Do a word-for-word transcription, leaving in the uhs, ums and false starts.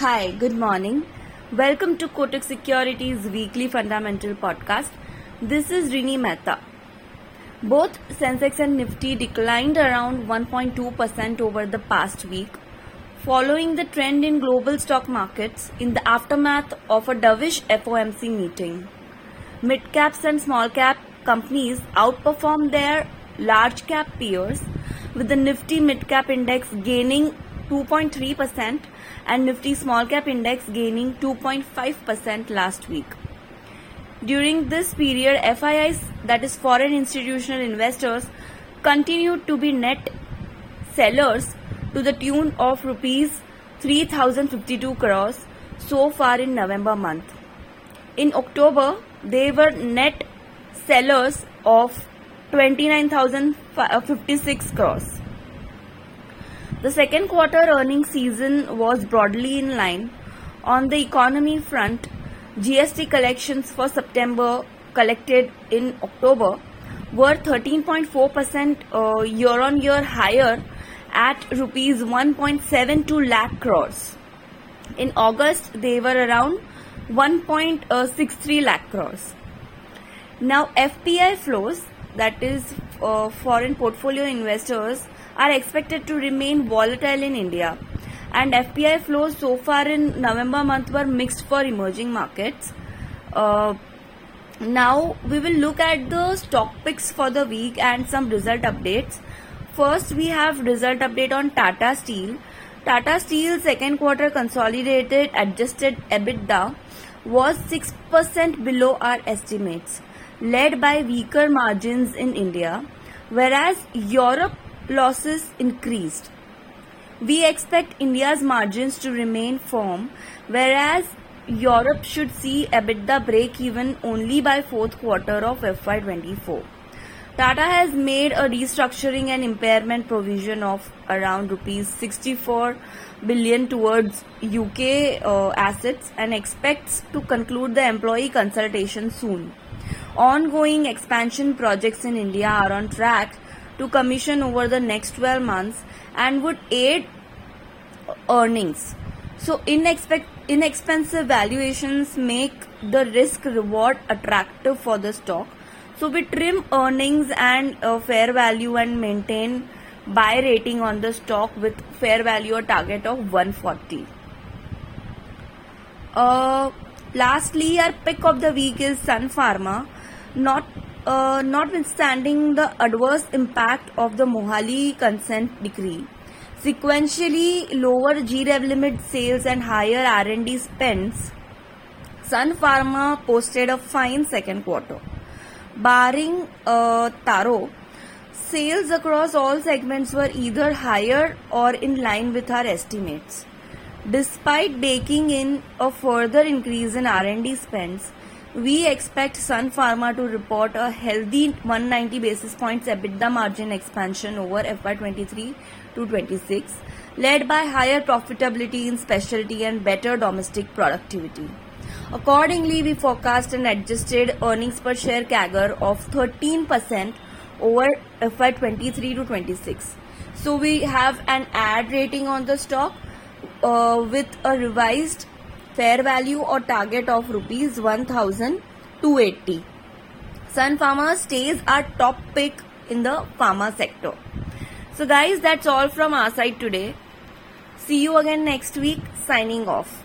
Hi, good morning. Welcome to Kotak Securities Weekly Fundamental Podcast. This is Rini Mehta. Both Sensex and Nifty declined around one point two percent over the past week, following the trend in global stock markets in the aftermath of a dovish F O M C meeting. Mid-caps and small-cap companies outperformed their large-cap peers, with the Nifty Mid-Cap Index gaining two point three percent and Nifty Small Cap Index gaining two point five percent last week. During this period, F I Is, that is foreign institutional investors, continued to be net sellers to the tune of rupees three thousand fifty-two crores so far in November month. In October, they were net sellers of twenty-nine thousand fifty-six crores. The second quarter earnings season was broadly in line. On the economy front, G S T collections for September collected in October were thirteen point four percent uh, year-on-year higher at rupees one point seven two lakh crores. In August, they were around one point six three lakh crores. Now, F P I flows, that is uh, foreign portfolio investors, are expected to remain volatile in India, and F P I flows so far in November month were mixed for emerging markets. Uh, now we will look at the stock picks for the week and some result updates. First, we have result update on Tata Steel. Tata Steel second quarter consolidated adjusted EBITDA was six percent below our estimates, led by weaker margins in India, whereas Europe losses increased. We expect India's margins to remain firm, whereas Europe should see EBITDA break even only by fourth quarter of F Y twenty-four. Tata has made a restructuring and impairment provision of around rupees sixty-four billion towards U K uh, assets and expects to conclude the employee consultation soon. Ongoing expansion projects in India are on track to commission over the next twelve months and would aid earnings. So inexpe- inexpensive valuations make the risk reward attractive for the stock. So we trim earnings and uh, fair value and maintain buy rating on the stock with fair value or target of one forty. Uh, lastly, our pick of the week is Sun Pharma. Not Uh, notwithstanding the adverse impact of the Mohali consent decree, sequentially lower G R E V limit sales and higher R and D spends, Sun Pharma posted a fine second quarter. Barring uh, Taro, sales across all segments were either higher or in line with our estimates. Despite baking in a further increase in R and D spends, we expect Sun Pharma to report a healthy one hundred ninety basis points EBITDA margin expansion over F Y twenty-three to twenty-six, led by higher profitability in specialty and better domestic productivity. Accordingly, we forecast an adjusted earnings per share C A G R of thirteen percent over F Y twenty-three to twenty-six. So we have an ad rating on the stock uh, with a revised fair value or target of rupees one thousand two hundred eighty. Sun Pharma stays our top pick in the pharma sector. So guys, that's all from our side today. See you again next week. Signing off.